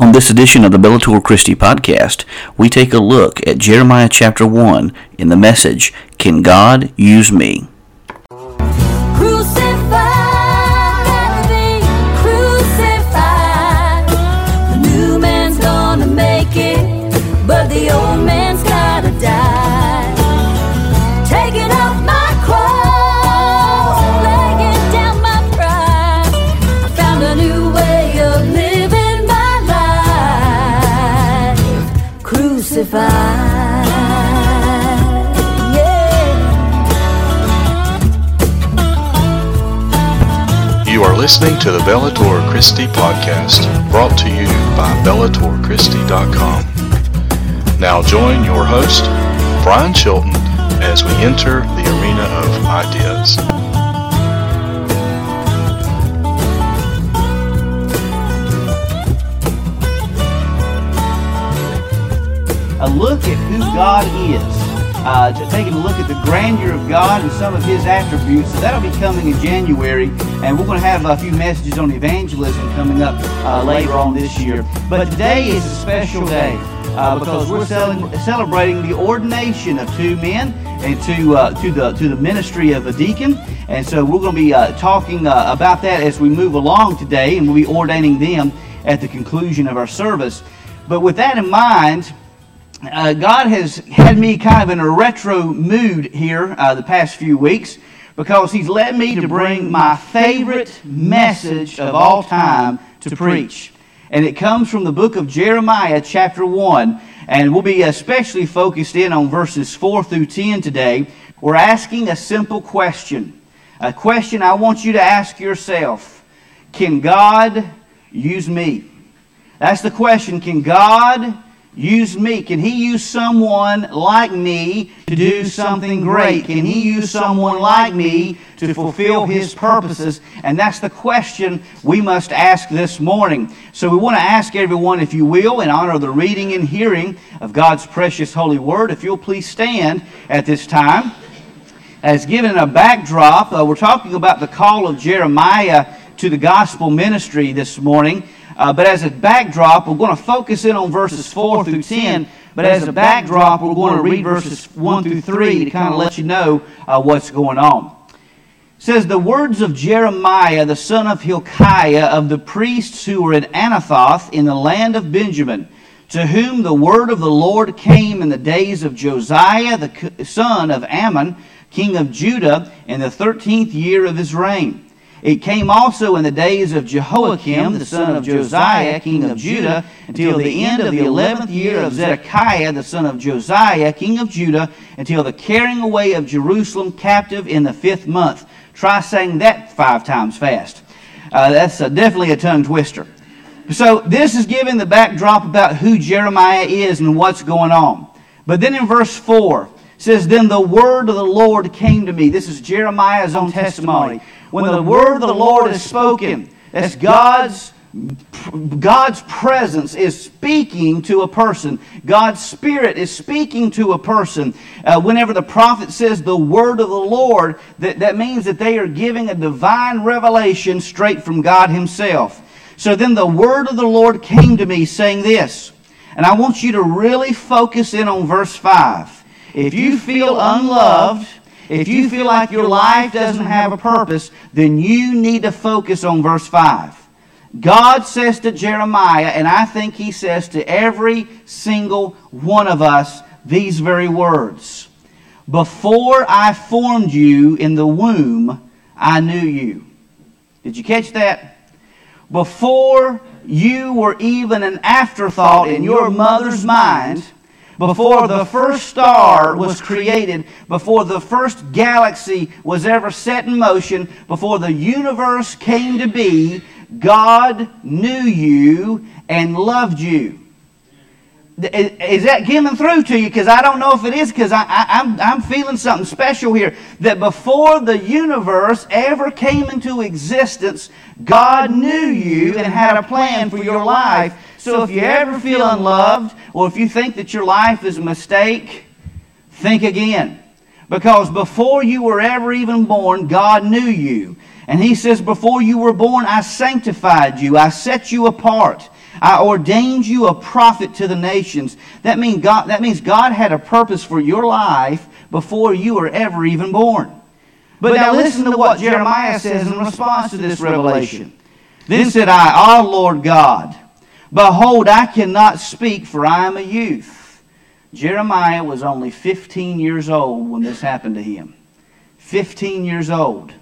On this edition of the Bellator Christi podcast, we take a look at Jeremiah chapter 1 in the message, Can God Use Me? You are listening to the Bellator Christi podcast, brought to you by bellatorchristi.com. Now join your host, Brian Chilton, as we enter the arena of ideas. A look at who God is, to taking a look at the grandeur of God and some of His attributes. So that'll be coming in January, and we're going to have a few messages on evangelism coming up later on this year. But today is a special day because we're celebrating the ordination of two men and to the ministry of a deacon. And so we're going to be talking about that as we move along today, and we'll be ordaining them at the conclusion of our service. But with that in mind, God has had me kind of in a retro mood here the past few weeks, because He's led me to bring my favorite message of all time to preach. And it comes from the book of Jeremiah chapter 1, and we'll be especially focused in on verses 4 through 10 today. We're asking a simple question, a question I want you to ask yourself. Can God use me? That's the question. Can God use me? Can He use someone like me to do something great? Can He use someone like me to fulfill His purposes? And that's the question we must ask this morning. So we want to ask everyone, if you will, in honor of the reading and hearing of God's precious holy word, if you'll please stand at this time. As given a backdrop, we're talking about the call of Jeremiah to the gospel ministry this morning. But as a backdrop, we're going to focus in on verses 4 through 10. But as a backdrop, we're going to read verses 1 through 3 to kind of let you know what's going on. It says, "The words of Jeremiah, the son of Hilkiah, of the priests who were in Anathoth in the land of Benjamin, to whom the word of the Lord came in the days of Josiah, the son of Ammon, king of Judah, in the 13th year of his reign. It came also in the days of Jehoiakim, the son of Josiah, king of Judah, until the end of the 11th year of Zedekiah, the son of Josiah, king of Judah, until the carrying away of Jerusalem captive in the 5th month." Try saying that 5 times fast. That's definitely a tongue twister. So this is giving the backdrop about who Jeremiah is and what's going on. But then in verse 4, it says, "Then the word of the Lord came to me." This is Jeremiah's own testimony. When the word of the Lord is spoken, that's God's presence is speaking to a person. God's Spirit is speaking to a person. Whenever the prophet says the word of the Lord, that means that they are giving a divine revelation straight from God Himself. So then the word of the Lord came to me, saying this, and I want you to really focus in on verse 5. If you feel unloved, if you feel like your life doesn't have a purpose, then you need to focus on verse 5. God says to Jeremiah, and I think He says to every single one of us, these very words, "Before I formed you in the womb, I knew you." Did you catch that? Before you were even an afterthought in your mother's mind, before the first star was created, before the first galaxy was ever set in motion, before the universe came to be, God knew you and loved you. Is that coming through to you? Because I don't know if it is, because I'm feeling something special here. That before the universe ever came into existence, God knew you and had a plan for your life. So if you ever feel unloved, or if you think that your life is a mistake, think again. Because before you were ever even born, God knew you. And He says, "Before you were born, I sanctified you. I set you apart. I ordained you a prophet to the nations. That means God had a purpose for your life before you were ever even born. But now listen to what Jeremiah says in response to this revelation. Then said I, "Ah, Lord God, behold, I cannot speak, for I am a youth." Jeremiah was only 15 years old when this happened to him. 15 years old.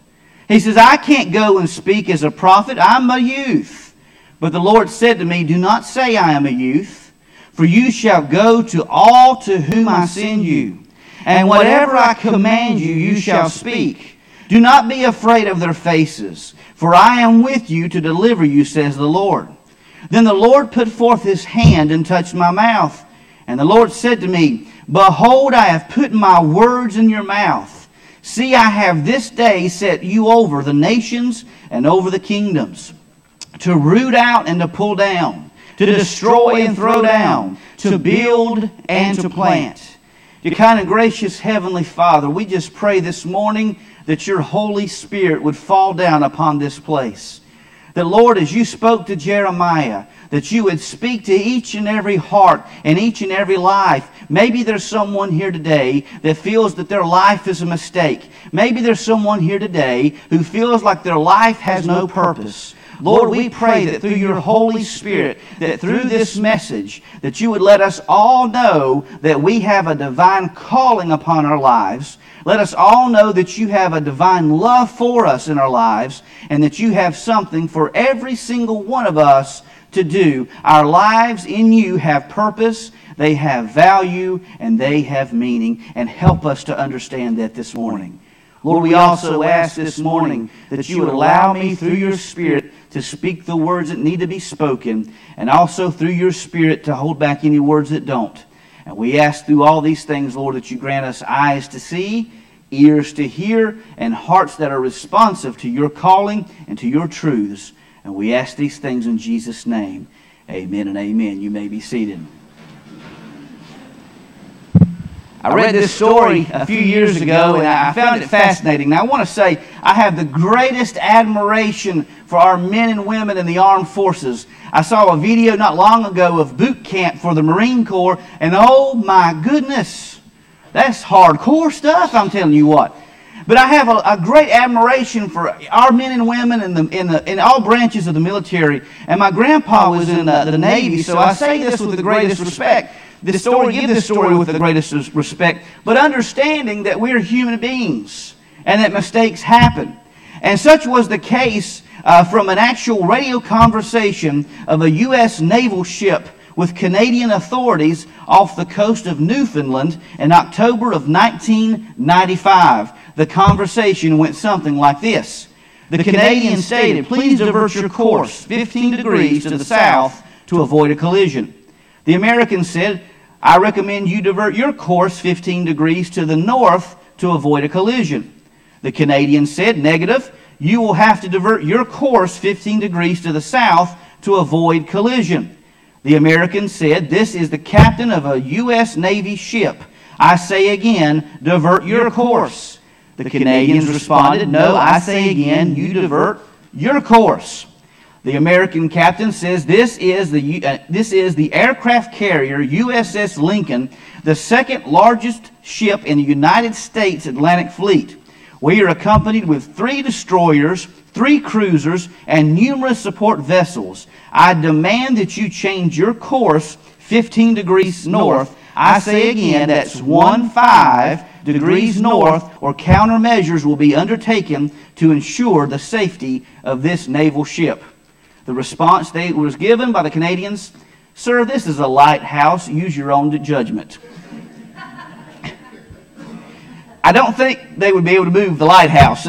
He says, "I can't go and speak as a prophet. I'm a youth." But the Lord said to me, "Do not say I am a youth, for you shall go to all to whom I send you. And whatever I command you, you shall speak. Do not be afraid of their faces, for I am with you to deliver you, says the Lord." Then the Lord put forth his hand and touched my mouth. And the Lord said to me, "Behold, I have put my words in your mouth. See, I have this day set you over the nations and over the kingdoms, to root out and to pull down, to destroy and throw down, to build and to plant." Dear kind and gracious Heavenly Father, we just pray this morning that your Holy Spirit would fall down upon this place. That, Lord, as you spoke to Jeremiah, that you would speak to each and every heart and each and every life. Maybe there's someone here today that feels that their life is a mistake. Maybe there's someone here today who feels like their life has no purpose. Lord, we pray that through your Holy Spirit, that through this message, that you would let us all know that we have a divine calling upon our lives. Let us all know that you have a divine love for us in our lives, and that you have something for every single one of us to do. Our lives in you have purpose, they have value, and they have meaning. And help us to understand that this morning. Lord, we also ask this morning that you would allow me through your Spirit to speak the words that need to be spoken, and also through your Spirit to hold back any words that don't. And we ask through all these things, Lord, that you grant us eyes to see, ears to hear, and hearts that are responsive to your calling and to your truths. And we ask these things in Jesus' name. Amen and amen. You may be seated. I read this story a few years ago, and I found it fascinating. Now, I want to say I have the greatest admiration for our men and women in the armed forces. I saw a video not long ago of boot camp for the Marine Corps, and oh my goodness, that's hardcore stuff, I'm telling you what. But I have a great admiration for our men and women in all branches of the military. And my grandpa was in the Navy, so I say this with the greatest respect. Give this story with the greatest respect, but understanding that we're human beings and that mistakes happen. And such was the case from an actual radio conversation of a U.S. naval ship with Canadian authorities off the coast of Newfoundland in October of 1995. The conversation went something like this. The Canadian stated, "Please divert your course 15 degrees to the south to avoid a collision." The American said, "I recommend you divert your course 15 degrees to the north to avoid a collision." The Canadian said, "Negative, you will have to divert your course 15 degrees to the south to avoid collision." The American said, "This is the captain of a U.S. Navy ship. I say again, divert your course." The Canadians responded, "No, I say again, you divert your course." The American captain says, this is the aircraft carrier USS Lincoln, the second largest ship in the United States Atlantic Fleet. We are accompanied with 3 destroyers, 3 cruisers, and numerous support vessels. I demand that you change your course 15 degrees north. I say again, that's 15 degrees north, or countermeasures will be undertaken to ensure the safety of this naval ship. The response that was given by the Canadians, "Sir, this is a lighthouse. Use your own judgment." I don't think they would be able to move the lighthouse.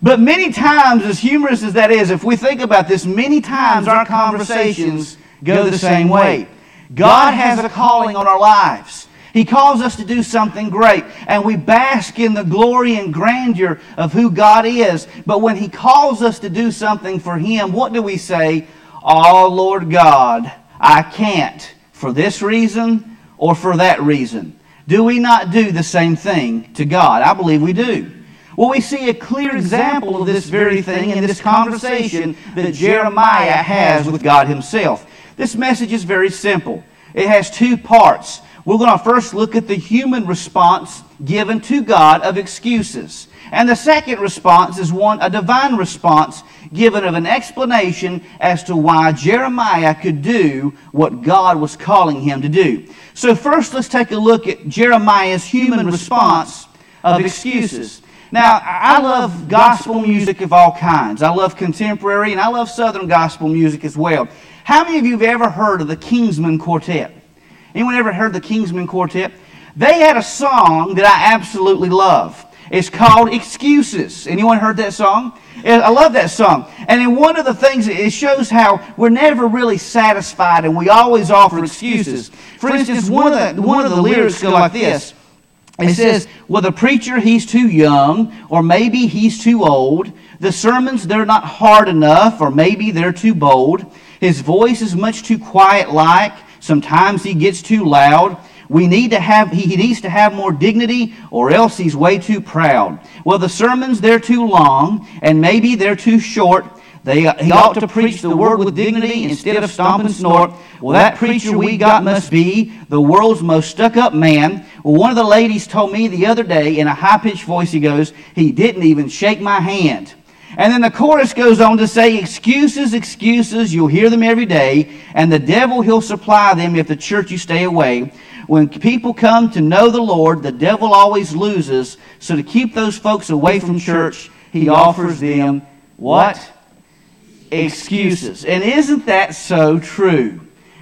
But many times, as humorous as that is, if we think about this, many times our conversations go the same way. God has a calling on our lives. He calls us to do something great, and we bask in the glory and grandeur of who God is. But when He calls us to do something for Him, what do we say? "Oh, Lord God, I can't for this reason or for that reason." Do we not do the same thing to God? I believe we do. Well, we see a clear example of this very thing in this conversation that Jeremiah has with God himself. This message is very simple. It has two parts. We're going to first look at the human response given to God of excuses. And the second response is a divine response given of an explanation as to why Jeremiah could do what God was calling him to do. So first, let's take a look at Jeremiah's human response of excuses. Now, I love gospel music of all kinds. I love contemporary, and I love Southern gospel music as well. How many of you have ever heard of the Kingsmen Quartet? Anyone ever heard the Kingsmen Quartet? They had a song that I absolutely love. It's called Excuses. Anyone heard that song? I love that song. And in one of the things, it shows how we're never really satisfied and we always offer excuses. For instance, one of the lyrics go like this. It says, well, the preacher, he's too young, or maybe he's too old. The sermons, they're not hard enough, or maybe they're too bold. His voice is much too quiet like. Sometimes he gets too loud. He needs to have more dignity, or else he's way too proud. Well, the sermons, they're too long, and maybe they're too short. He ought to preach the word with dignity instead of stomp and snort. Well, that preacher we got must be the world's most stuck-up man. Well, one of the ladies told me the other day in a high-pitched voice, he goes, he didn't even shake my hand. And then the chorus goes on to say, excuses, excuses, you'll hear them every day, and the devil, he'll supply them if the church you stay away. When people come to know the Lord, the devil always loses. So to keep those folks away from church, he offers them what? Excuses. And isn't that so true?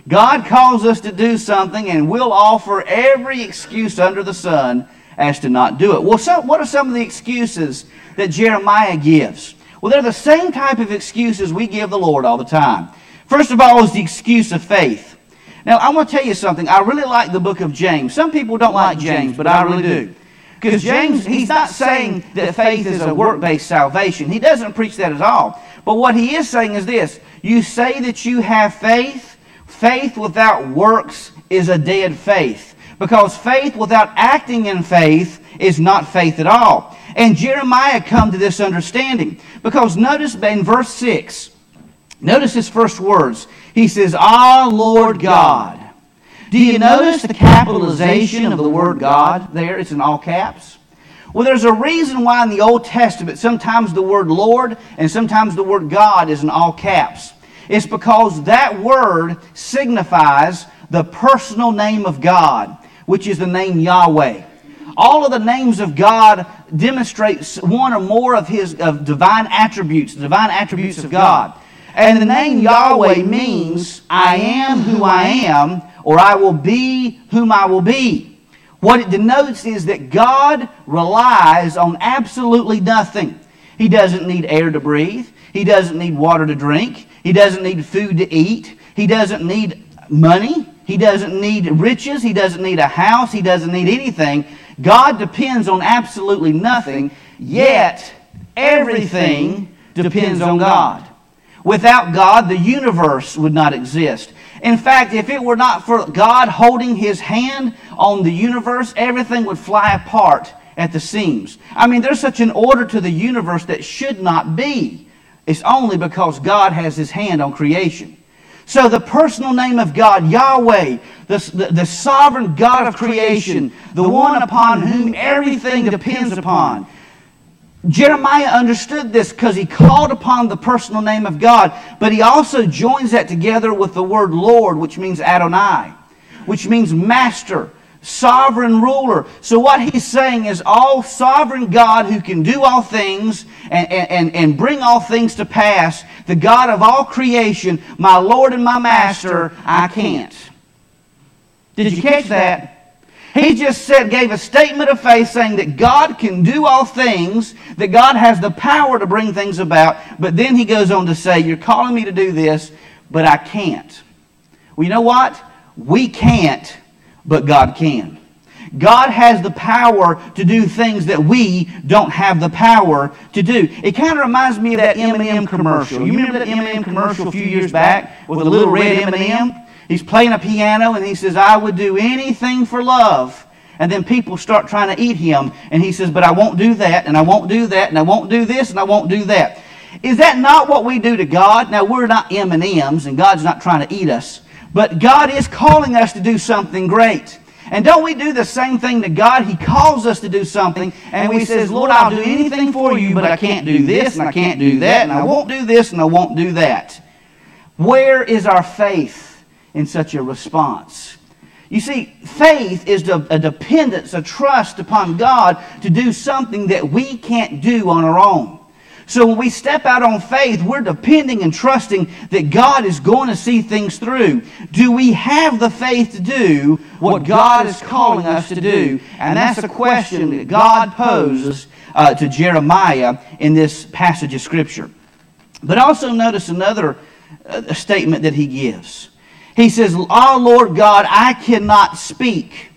God calls us to do something, and we'll offer every excuse under the sun as to not do it. Well, what are some of the excuses that Jeremiah gives? Well, they're the same type of excuses we give the Lord all the time. First of all is the excuse of faith. Now, I want to tell you something. I really like the book of James. Some people don't like James, but I really do. Because James, he's not saying that faith is a work-based salvation. He doesn't preach that at all. But what he is saying is this. You say that you have faith. Faith without works is a dead faith. Because faith without acting in faith is not faith at all. And Jeremiah come to this understanding. Because notice in verse 6, notice his first words. He says, Ah, Lord God. Do you notice the capitalization of the word God there? It's in all caps. Well, there's a reason why in the Old Testament sometimes the word Lord and sometimes the word God is in all caps. It's because that word signifies the personal name of God, which is the name Yahweh. All of the names of God demonstrate one or more of His divine attributes, the divine attributes of God. And the name Yahweh means, I am who I am, or I will be whom I will be. What it denotes is that God relies on absolutely nothing. He doesn't need air to breathe. He doesn't need water to drink. He doesn't need food to eat. He doesn't need money. He doesn't need riches. He doesn't need a house. He doesn't need anything. God depends on absolutely nothing, yet everything depends on God. Without God, the universe would not exist. In fact, if it were not for God holding His hand on the universe, everything would fly apart at the seams. I mean, there's such an order to the universe that should not be. It's only because God has His hand on creation. So the personal name of God, Yahweh, the sovereign God of creation, the one upon whom everything depends upon, Jeremiah understood this because he called upon the personal name of God, but he also joins that together with the word Lord, which means Adonai, which means master, sovereign ruler. So what he's saying is all sovereign God who can do all things and bring all things to pass, the God of all creation, my Lord and my master, I can't. Did you catch that? He just gave a statement of faith saying that God can do all things, that God has the power to bring things about, but then he goes on to say, you're calling me to do this, but I can't. Well, you know what? We can't, but God can. God has the power to do things that we don't have the power to do. It kind of reminds me of that M&M commercial. You remember that M&M commercial a few years back with a little red M&M? He's playing a piano and he says, I would do anything for love And then people start trying to eat him. And he says, but I won't do that, and I won't do that, and I won't do this, and I won't do that. Is that not what we do to God? Now, we're not M&Ms, and God's not trying to eat us. But God is calling us to do something great. And don't we do the same thing to God? He calls us to do something, and we says, Lord, I'll do anything for you, but I can't do this, and I can't do that, and I won't do this, and I won't do that. Where is our faith in such a response? You see, faith is a dependence, a trust upon God to do something that we can't do on our own. So when we step out on faith, we're depending and trusting that God is going to see things through. Do we have the faith to do what God is calling us to do? And that's a question that God poses to Jeremiah in this passage of Scripture. But also notice another statement that he gives. He says, "Oh, Lord God, I cannot speak."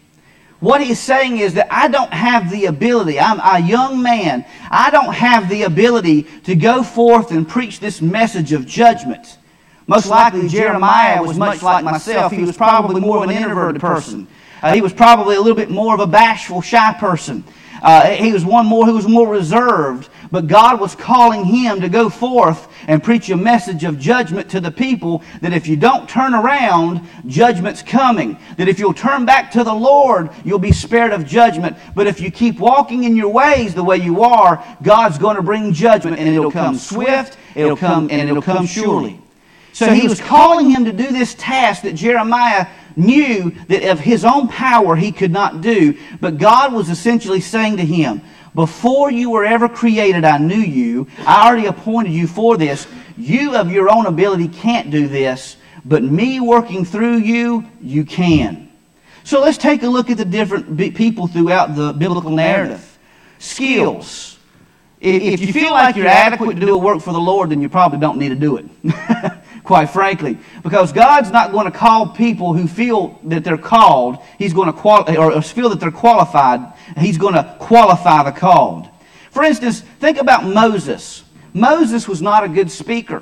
What he's saying is that I don't have the ability. I'm a young man. I don't have the ability to go forth and preach this message of judgment. Most likely Jeremiah was much like myself. He was probably more of an introverted person. He was probably a little bit more of a bashful, shy person. He was one more who was more reserved. But God was calling him to go forth and preach a message of judgment to the people, that if you don't turn around, judgment's coming. That if you'll turn back to the Lord, you'll be spared of judgment. But if you keep walking in your ways the way you are, God's going to bring judgment, and it'll come swift, it'll come, and it'll come surely. So he was calling him to do this task that Jeremiah knew that of his own power he could not do. But God was essentially saying to him, before you were ever created, I knew you. I already appointed you for this. You of your own ability can't do this, but me working through you, you can. So let's take a look at the different people throughout the biblical narrative. Skills. If you feel like you're adequate to do a work for the Lord, then you probably don't need to do it, quite frankly. Because God's not going to call people who feel that they're called. He's going to feel that they're qualified. He's going to qualify the called. For instance, think about Moses. Moses was not a good speaker.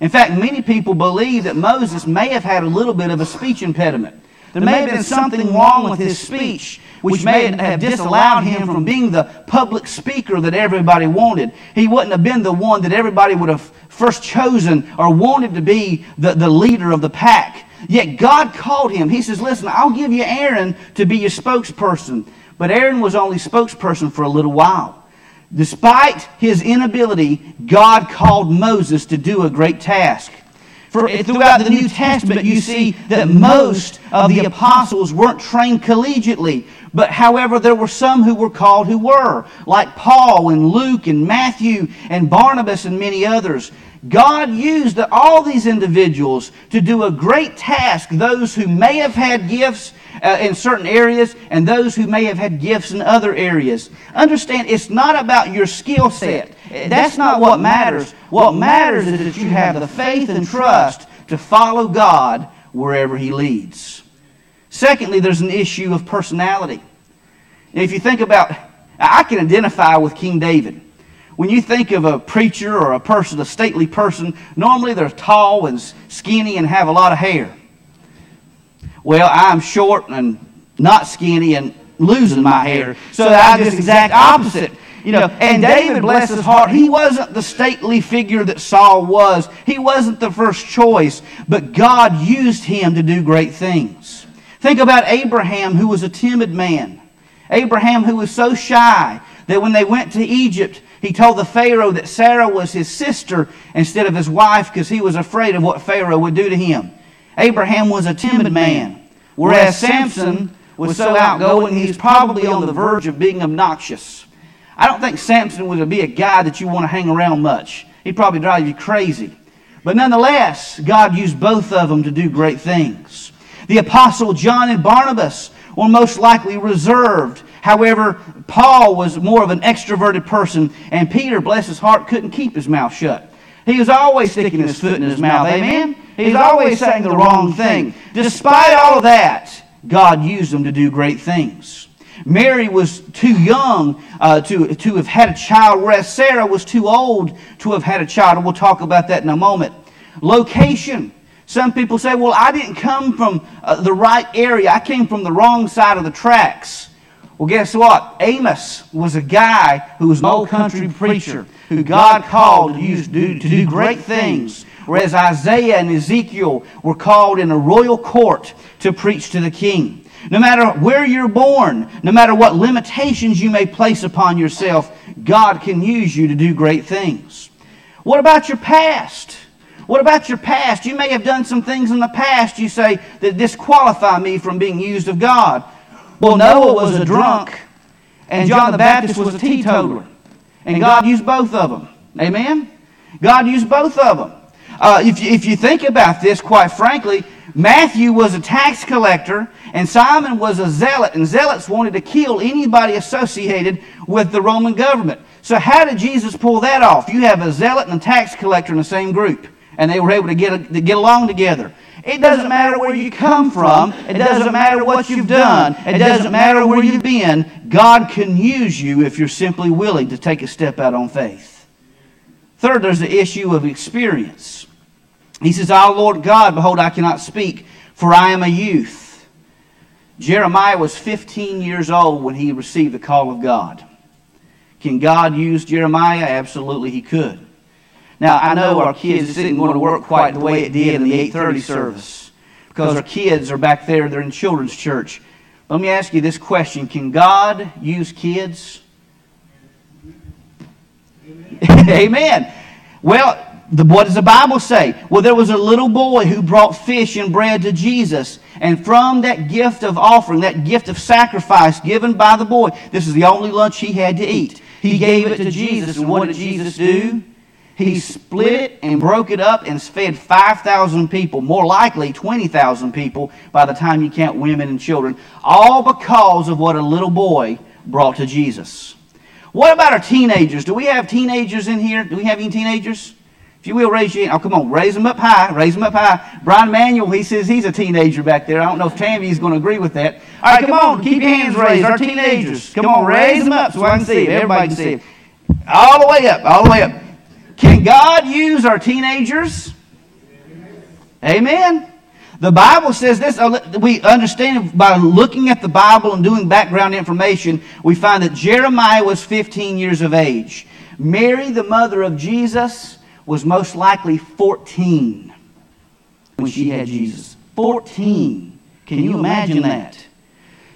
In fact, many people believe that Moses may have had a little bit of a speech impediment. There may have been something wrong with his speech, which may have disallowed him from being the public speaker that everybody wanted. He wouldn't have been the one that everybody would have first chosen or wanted to be the leader of the pack. Yet God called him. He says, listen, I'll give you Aaron to be your spokesperson. But Aaron was only spokesperson for a little while. Despite his inability, God called Moses to do a great task. Throughout the New Testament, you see that most of the apostles weren't trained collegiately. But however, there were some who were called who were, like Paul and Luke and Matthew and Barnabas and many others. God used all these individuals to do a great task, those who may have had gifts in certain areas and those who may have had gifts in other areas. Understand, it's not about your skill set. That's not what matters. What matters is that you have the faith and trust to follow God wherever He leads. Secondly, there's an issue of personality. And if you think about, I can identify with King David. When you think of a preacher or a person, a stately person, normally they're tall and skinny and have a lot of hair. Well, I'm short and not skinny and losing my hair. So I'm just exact opposite. And David, bless his heart, he wasn't the stately figure that Saul was. He wasn't the first choice, but God used him to do great things. Think about Abraham, who was a timid man. Abraham, who was so shy that when they went to Egypt, he told the Pharaoh that Sarah was his sister instead of his wife because he was afraid of what Pharaoh would do to him. Abraham was a timid man, whereas Samson was so outgoing, he's probably on the verge of being obnoxious. I don't think Samson would be a guy that you want to hang around much. He'd probably drive you crazy. But nonetheless, God used both of them to do great things. The Apostle John and Barnabas were most likely reserved. However, Paul was more of an extroverted person, and Peter, bless his heart, couldn't keep his mouth shut. He was always sticking his foot in his mouth, amen? He was always saying the wrong thing. Despite all of that, God used him to do great things. Mary was too young to have had a child, whereas Sarah was too old to have had a child, and we'll talk about that in a moment. Location. Some people say, well, I didn't come from the right area. I came from the wrong side of the tracks. Well, guess what? Amos was a guy who was an old country preacher who God called to do great things, whereas Isaiah and Ezekiel were called in a royal court to preach to the king. No matter where you're born, no matter what limitations you may place upon yourself, God can use you to do great things. What about your past? What about your past? You may have done some things in the past, you say, that disqualify me from being used of God. Well, Noah was a drunk, and John the Baptist was a teetotaler. And God used both of them. Amen? God used both of them. If you think about this, quite frankly, Matthew was a tax collector, and Simon was a zealot, and zealots wanted to kill anybody associated with the Roman government. So how did Jesus pull that off? You have a zealot and a tax collector in the same group, and they were able to get along together. It doesn't matter where you come from. It doesn't matter what you've done. It doesn't matter where you've been. God can use you if you're simply willing to take a step out on faith. Third, there's the issue of experience. He says, "O Lord God, behold, I cannot speak, for I am a youth." Jeremiah was 15 years old when he received the call of God. Can God use Jeremiah? Absolutely, He could. Now, I know our kids, this isn't going to work quite the way it did in the 8:30 service because our kids are back there. They're in children's church. Let me ask you this question. Can God use kids? Amen. Amen. Well, what does the Bible say? Well, there was a little boy who brought fish and bread to Jesus. And from that gift of offering, that gift of sacrifice given by the boy, this is the only lunch he had to eat. He gave it to Jesus. And what did Jesus do? He split it and broke it up and fed 5,000 people, more likely 20,000 people by the time you count women and children, all because of what a little boy brought to Jesus. What about our teenagers? Do we have teenagers in here? Do we have any teenagers? If you will, raise your hand. Oh, come on, raise them up high, raise them up high. Brian Manuel, he says he's a teenager back there. I don't know if Tammy's going to agree with that. All right, come on, keep your hands raised, our teenagers. Come on, raise them up so I can see it. Everybody can see it. All the way up, all the way up. Can God use our teenagers? Amen. The Bible says this. We understand by looking at the Bible and doing background information, we find that Jeremiah was 15 years of age. Mary, the mother of Jesus, was most likely 14 when she had Jesus. 14. Can you imagine that?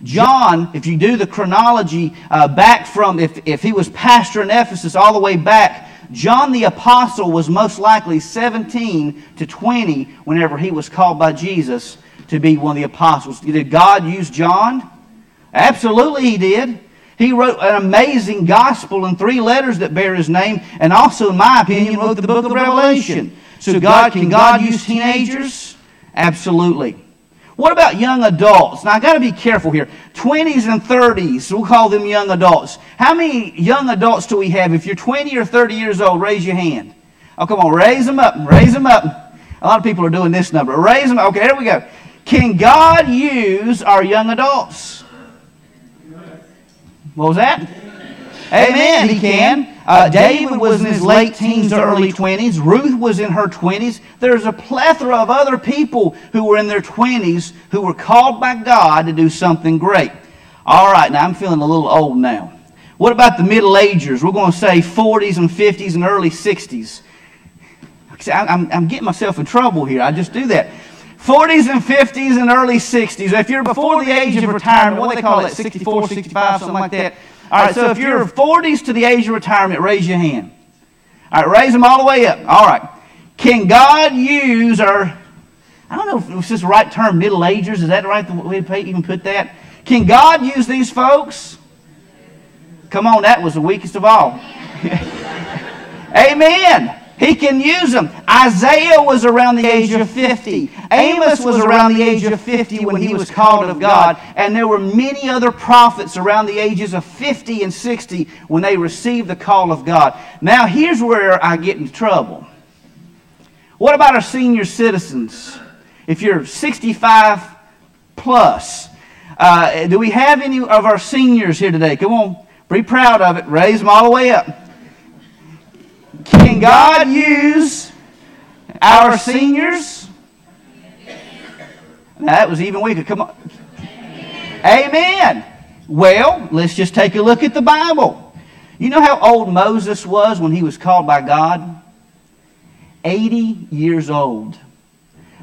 John, if you do the chronology back from, if he was pastor in Ephesus all the way back, John the Apostle was most likely 17 to 20 whenever he was called by Jesus to be one of the apostles. Did God use John? Absolutely He did. He wrote an amazing gospel in 3 letters that bear his name, and also, in my opinion, wrote the book of Revelation. So can God use teenagers? Absolutely. What about young adults? Now, I've got to be careful here. 20s and 30s, we'll call them young adults. How many young adults do we have? If you're 20 or 30 years old, raise your hand. Oh, come on, raise them up, raise them up. A lot of people are doing this number. Raise them up. Okay, here we go. Can God use our young adults? What was that? Amen, He can. David was in his late teens to early 20s. Ruth was in her 20s. There's a plethora of other people who were in their 20s who were called by God to do something great. All right, now I'm feeling a little old now. What about the middle agers? We're going to say 40s and 50s and early 60s. I'm getting myself in trouble here. I just do that. 40s and 50s and early 60s. If you're before the age of retirement, what do they call it, 64, 65, something like that. All right, so if you're 40s to the age of retirement, raise your hand. All right, raise them all the way up. All right. Can God use our, I don't know if it's just the right term, middle agers. Is that the right way to even put that? Can God use these folks? Come on, that was the weakest of all. Amen. He can use them. Isaiah was around the age of 50. Amos was around the age of 50 when he was called of God. And there were many other prophets around the ages of 50 and 60 when they received the call of God. Now here's where I get into trouble. What about our senior citizens? If you're 65 plus, do we have any of our seniors here today? Come on, be proud of it. Raise them all the way up. Can God use our seniors? Now, that was even weaker. Come on. Amen. Well, let's just take a look at the Bible. You know how old Moses was when he was called by God? 80 years old.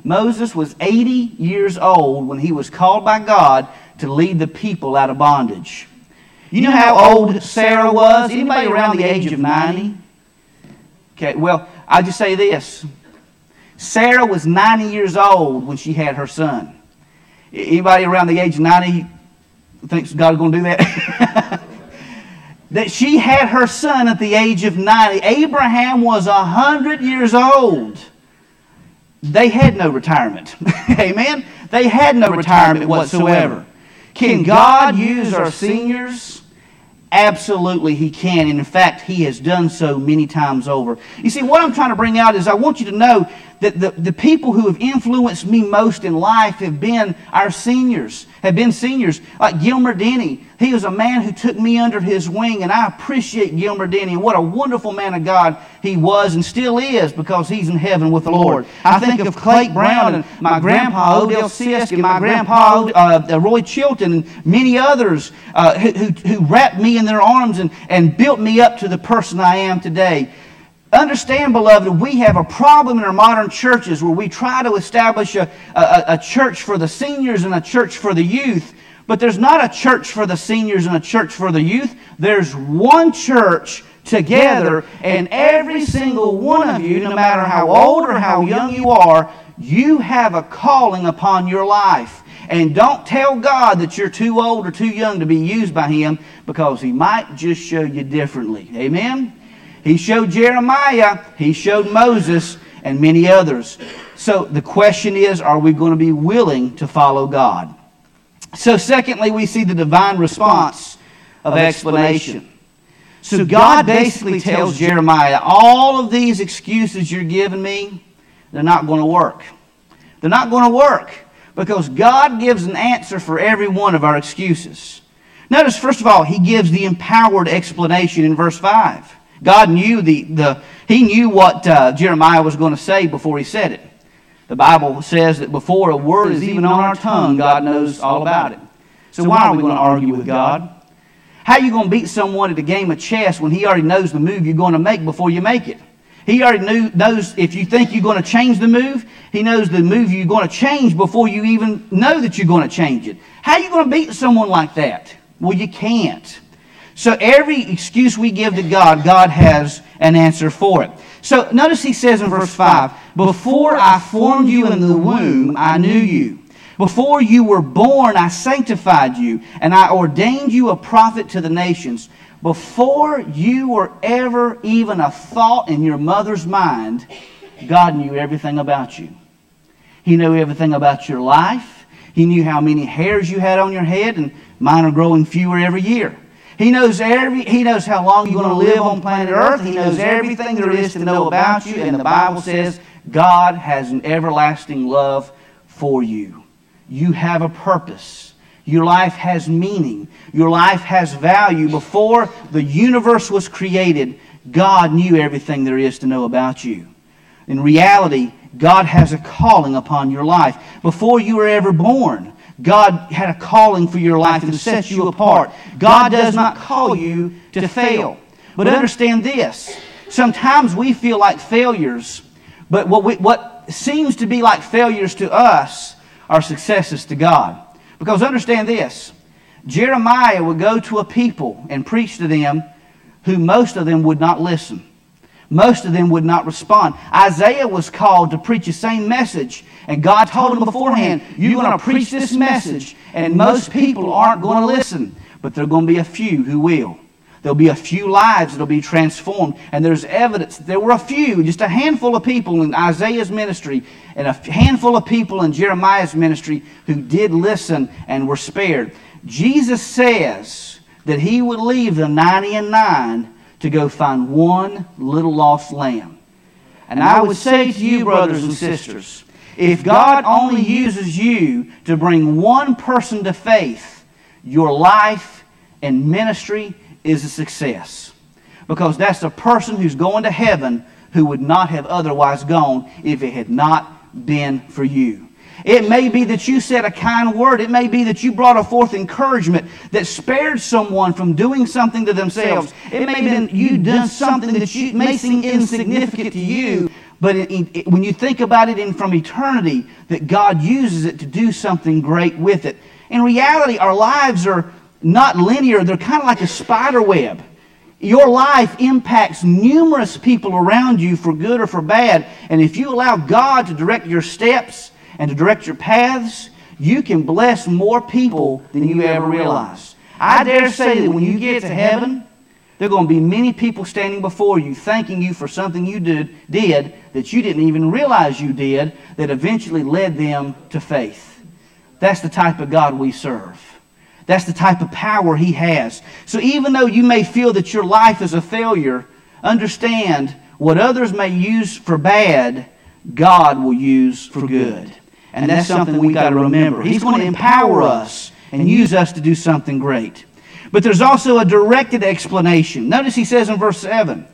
Moses was 80 years old when he was called by God to lead the people out of bondage. You know how old Sarah was? Anybody around the age of 90? Okay, well, I'll just say this. Sarah was 90 years old when she had her son. Anybody around the age of 90 thinks God's going to do that? That she had her son at the age of 90. Abraham was 100 years old. They had no retirement. Amen? They had no retirement whatsoever. Can God use our seniors? Absolutely He can. And in fact, He has done so many times over. You see, what I'm trying to bring out is I want you to know that the people who have influenced me most in life have been our seniors, have been seniors. Like Gilmer Denny, he was a man who took me under his wing, and I appreciate Gilmer Denny. What a wonderful man of God he was and still is, because he's in heaven with the Lord. I think of Clay Brown and my grandpa Odell Sisk and my grandpa Roy Chilton and many others who wrapped me in their arms and built me up to the person I am today. Understand, beloved, we have a problem in our modern churches where we try to establish a church for the seniors and a church for the youth. But there's not a church for the seniors and a church for the youth. There's one church together, and every single one of you, no matter how old or how young you are, you have a calling upon your life. And don't tell God that you're too old or too young to be used by Him, because He might just show you differently. Amen? He showed Jeremiah, He showed Moses, and many others. So the question is, are we going to be willing to follow God? So secondly, we see the divine response of explanation. So God basically tells Jeremiah, all of these excuses you're giving me, they're not going to work. They're not going to work, because God gives an answer for every one of our excuses. Notice, first of all, He gives the empowered explanation in verse 5. God knew He knew what Jeremiah was going to say before he said it. The Bible says that before a word is even on our tongue, God knows all about it. So why are we going to argue with God? How are you going to beat someone at a game of chess when he already knows the move you're going to make before you make it? He already knows if you think you're going to change the move, He knows the move you're going to change before you even know that you're going to change it. How are you going to beat someone like that? Well, you can't. So every excuse we give to God, God has an answer for it. So notice He says in verse 5, before I formed you in the womb, I knew you. Before you were born, I sanctified you, and I ordained you a prophet to the nations. Before you were ever even a thought in your mother's mind, God knew everything about you. He knew everything about your life. He knew how many hairs you had on your head, and mine are growing fewer every year. He knows how long you're going to live on planet Earth. He knows everything there is to know about you. And the Bible says God has an everlasting love for you. You have a purpose. Your life has meaning. Your life has value. Before the universe was created, God knew everything there is to know about you. In reality, God has a calling upon your life. Before you were ever born, God had a calling for your life and set you apart. God does not call you to fail. But understand this. Sometimes we feel like failures, but what seems to be like failures to us are successes to God. Because understand this. Jeremiah would go to a people and preach to them who most of them would not listen. Most of them would not respond. Isaiah was called to preach the same message, and God told him beforehand, you're going to preach this message, and most people aren't going to listen, but there are going to be a few who will. There'll be a few lives that will be transformed, and there's evidence that there were a few, just a handful of people in Isaiah's ministry, and a handful of people in Jeremiah's ministry who did listen and were spared. Jesus says that He would leave the 99 to go find one little lost lamb. And I would say to you, brothers and sisters, if God only uses you to bring one person to faith, your life and ministry is a success. Because that's a person who's going to heaven who would not have otherwise gone if it had not been for you. It may be that you said a kind word. It may be that you brought forth encouragement that spared someone from doing something to themselves. It may be that you done something that you may seem insignificant to you, but when you think about it from eternity, that God uses it to do something great with it. In reality, our lives are not linear. They're kind of like a spider web. Your life impacts numerous people around you for good or for bad. And if you allow God to direct your steps and to direct your paths, you can bless more people than you ever realize. I dare say that when you get to heaven, there are going to be many people standing before you thanking you for something you did that you didn't even realize you did that eventually led them to faith. That's the type of God we serve. That's the type of power He has. So even though you may feel that your life is a failure, understand what others may use for bad, God will use for good. And that's something we've got to remember. He's going to empower us and use us to do something great. But there's also a directed explanation. Notice he says in verse 7,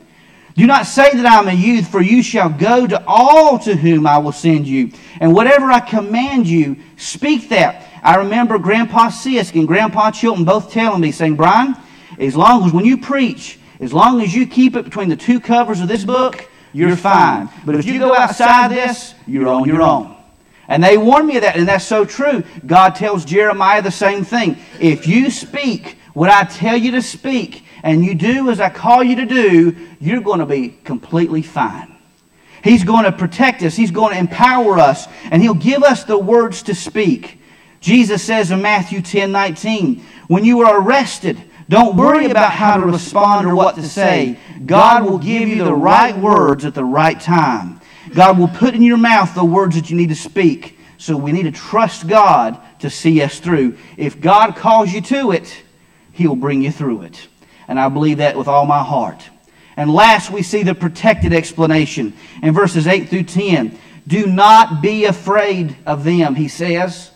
"Do not say that I am a youth, for you shall go to all to whom I will send you. And whatever I command you, speak that." I remember Grandpa Sisk and Grandpa Chilton both telling me, saying, "Brian, as long as when you preach, as long as you keep it between the two covers of this book, you're fine. But if you go outside this, you're on your own." And they warned me of that, and that's so true. God tells Jeremiah the same thing. If you speak what I tell you to speak, and you do as I call you to do, you're going to be completely fine. He's going to protect us. He's going to empower us, and He'll give us the words to speak. Jesus says in Matthew 10:19, "When you are arrested, don't worry about how to respond or what to say. God will give you the right words at the right time." God will put in your mouth the words that you need to speak. So we need to trust God to see us through. If God calls you to it, He'll bring you through it. And I believe that with all my heart. And last, we see the protected explanation in verses 8 through 10. "Do not be afraid of them," he says.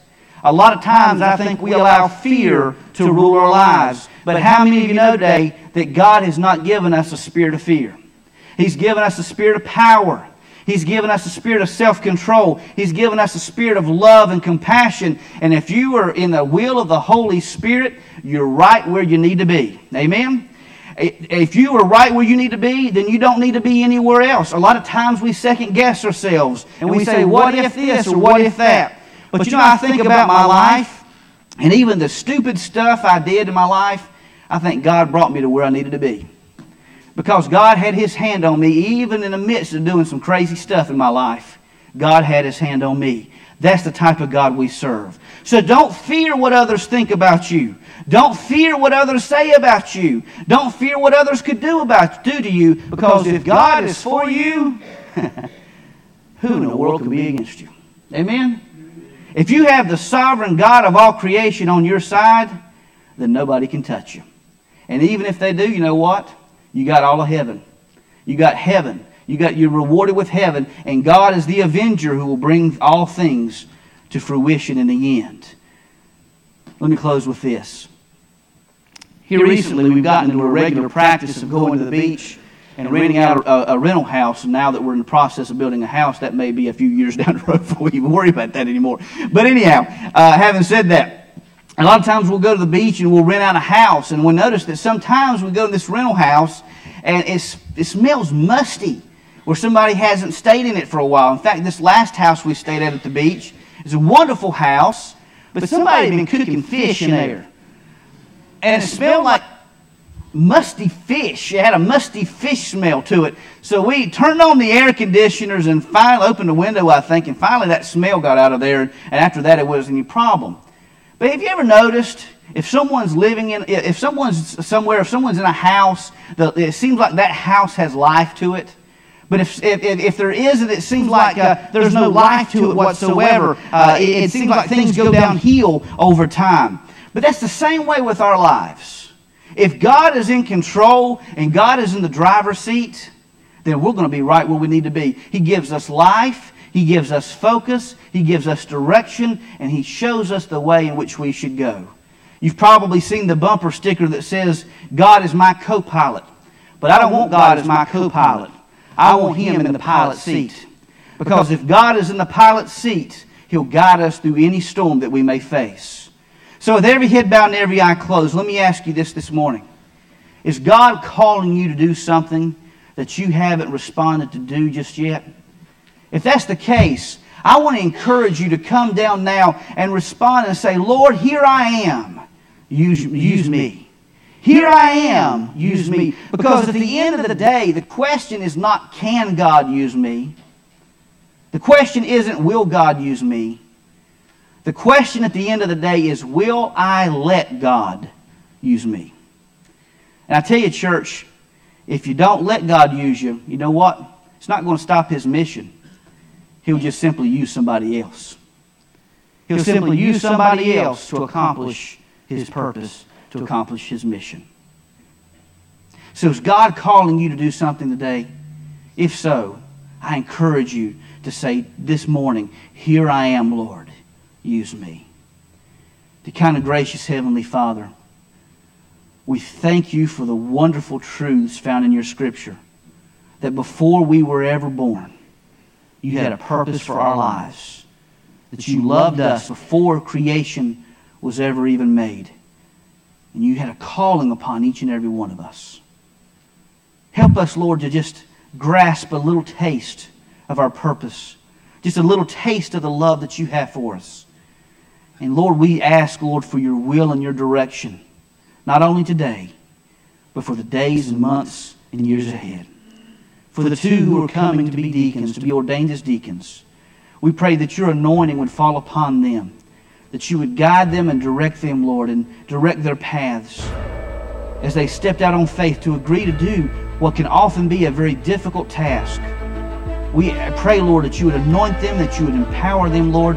A lot of times I think we allow fear to rule our lives. But how many of you know today that God has not given us a spirit of fear? He's given us a spirit of power. He's given us a spirit of self-control. He's given us a spirit of love and compassion. And if you are in the will of the Holy Spirit, you're right where you need to be. Amen? If you are right where you need to be, then you don't need to be anywhere else. A lot of times we second-guess ourselves. And we say, what if this or what if that? But you know, I think about my life, and even the stupid stuff I did in my life, I think God brought me to where I needed to be. Because God had His hand on me, even in the midst of doing some crazy stuff in my life. God had His hand on me. That's the type of God we serve. So don't fear what others think about you. Don't fear what others say about you. Don't fear what others could do to you. Because if God is for you, who in the world could be against you? Amen? If you have the sovereign God of all creation on your side, then nobody can touch you. And even if they do, you know what? You got all of heaven. You got heaven. You're rewarded with heaven. And God is the avenger who will bring all things to fruition in the end. Let me close with this. Here recently, we've gotten into a regular practice of going to the beach and renting out a rental house. And now that we're in the process of building a house, that may be a few years down the road before we even worry about that anymore. But anyhow, having said that, a lot of times we'll go to the beach and we'll rent out a house, and we'll notice that sometimes we go to this rental house and it smells musty where somebody hasn't stayed in it for a while. In fact, this last house we stayed at the beach is a wonderful house, but somebody had been cooking fish in there. And it smelled like musty fish. It had a musty fish smell to it. So we turned on the air conditioners and finally opened the window, I think, and finally that smell got out of there, and after that it wasn't any problem. But have you ever noticed if someone's in a house, it seems like that house has life to it? But if there isn't, it seems like there's no life to it whatsoever. It seems like things go downhill over time. But that's the same way with our lives. If God is in control and God is in the driver's seat, then we're going to be right where we need to be. He gives us life. He gives us focus. He gives us direction. And He shows us the way in which we should go. You've probably seen the bumper sticker that says, "God is my co-pilot." But I don't want God as my co-pilot. I want Him in the pilot's seat. Because if God is in the pilot's seat, He'll guide us through any storm that we may face. So with every head bowed and every eye closed, let me ask you this morning. Is God calling you to do something that you haven't responded to do just yet? If that's the case, I want to encourage you to come down now and respond and say, Lord, here I am. Use me. Here I am. Use me. Because at the end of the day, the question is not, can God use me? The question isn't, will God use me? The question at the end of the day is, will I let God use me? And I tell you, church, if you don't let God use you, you know what? It's not going to stop His mission. He'll just simply use somebody else. He'll simply use somebody else to accomplish His purpose, to accomplish His mission. So is God calling you to do something today? If so, I encourage you to say this morning, here I am, Lord, use me. The kind of gracious Heavenly Father, we thank you for the wonderful truths found in your Scripture, that before we were ever born, you had a purpose for our lives, that you loved us before creation was ever even made, and you had a calling upon each and every one of us. Help us, Lord, to just grasp a little taste of our purpose, just a little taste of the love that you have for us. And Lord, we ask, Lord, for your will and your direction, not only today, but for the days and months and years ahead. For the two who are coming to be deacons, to be ordained as deacons, we pray that your anointing would fall upon them, that you would guide them and direct them, Lord, and direct their paths as they stepped out on faith to agree to do what can often be a very difficult task. We pray, Lord, that you would anoint them, that you would empower them, Lord.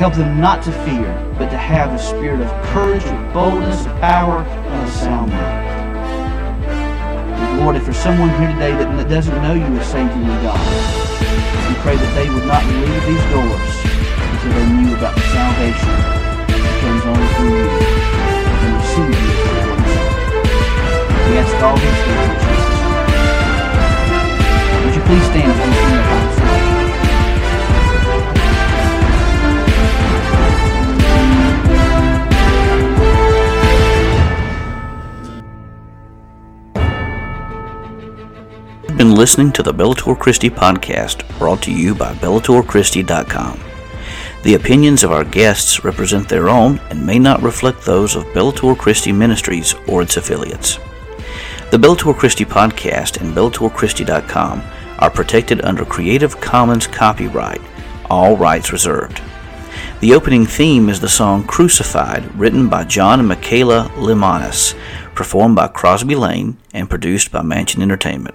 Help them not to fear, but to have a spirit of courage, of boldness, of power, and a sound mind. Lord, if there's someone here today that doesn't know you as Savior and God, we pray that they would not leave these doors until they knew about the salvation that comes only through you and receive you as your Lord and Savior. We ask all these things in Jesus' name. Would you please stand as we sing the house? Been listening to the Bellator Christi podcast, brought to you by bellatorchristi.com. The opinions of our guests represent their own and may not reflect those of Bellator Christi Ministries or its affiliates. The Bellator Christi podcast and bellatorchristi.com are protected under Creative Commons copyright, all rights reserved. The opening theme is the song Crucified, written by John and Michaela Limonis, performed by Crosby Lane and produced by Mansion Entertainment.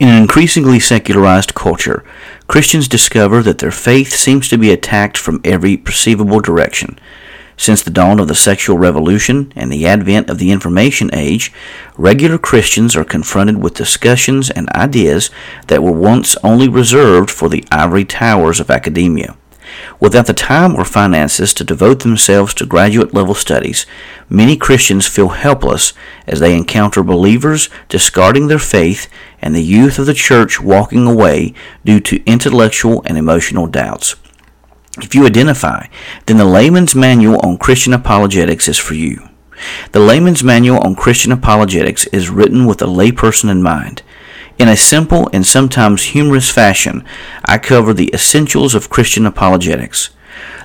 In an increasingly secularized culture, Christians discover that their faith seems to be attacked from every perceivable direction. Since the dawn of the sexual revolution and the advent of the information age, regular Christians are confronted with discussions and ideas that were once only reserved for the ivory towers of academia. Without the time or finances to devote themselves to graduate-level studies, many Christians feel helpless as they encounter believers discarding their faith and the youth of the church walking away due to intellectual and emotional doubts. If you identify, then the Layman's Manual on Christian Apologetics is for you. The Layman's Manual on Christian Apologetics is written with a layperson in mind. In a simple and sometimes humorous fashion, I cover the essentials of Christian apologetics.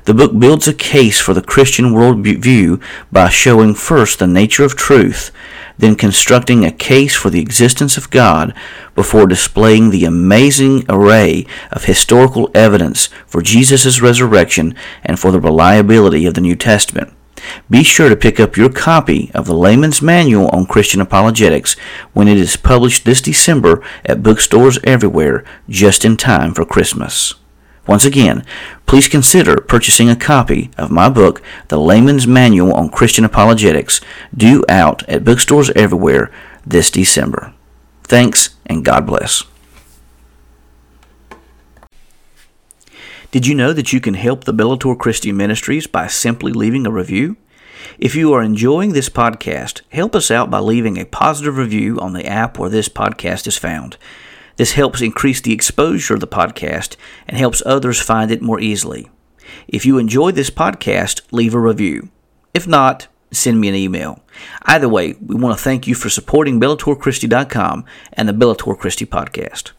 The book builds a case for the Christian worldview by showing first the nature of truth, then constructing a case for the existence of God before displaying the amazing array of historical evidence for Jesus' resurrection and for the reliability of the New Testament. Be sure to pick up your copy of the Layman's Manual on Christian Apologetics when it is published this December at bookstores everywhere, just in time for Christmas. Once again, please consider purchasing a copy of my book, The Layman's Manual on Christian Apologetics, due out at bookstores everywhere this December. Thanks, and God bless. Did you know that you can help the Bellator Christi Ministries by simply leaving a review? If you are enjoying this podcast, help us out by leaving a positive review on the app where this podcast is found. This helps increase the exposure of the podcast and helps others find it more easily. If you enjoy this podcast, leave a review. If not, send me an email. Either way, we want to thank you for supporting BellatorChristi.com and the Bellator Christi Podcast.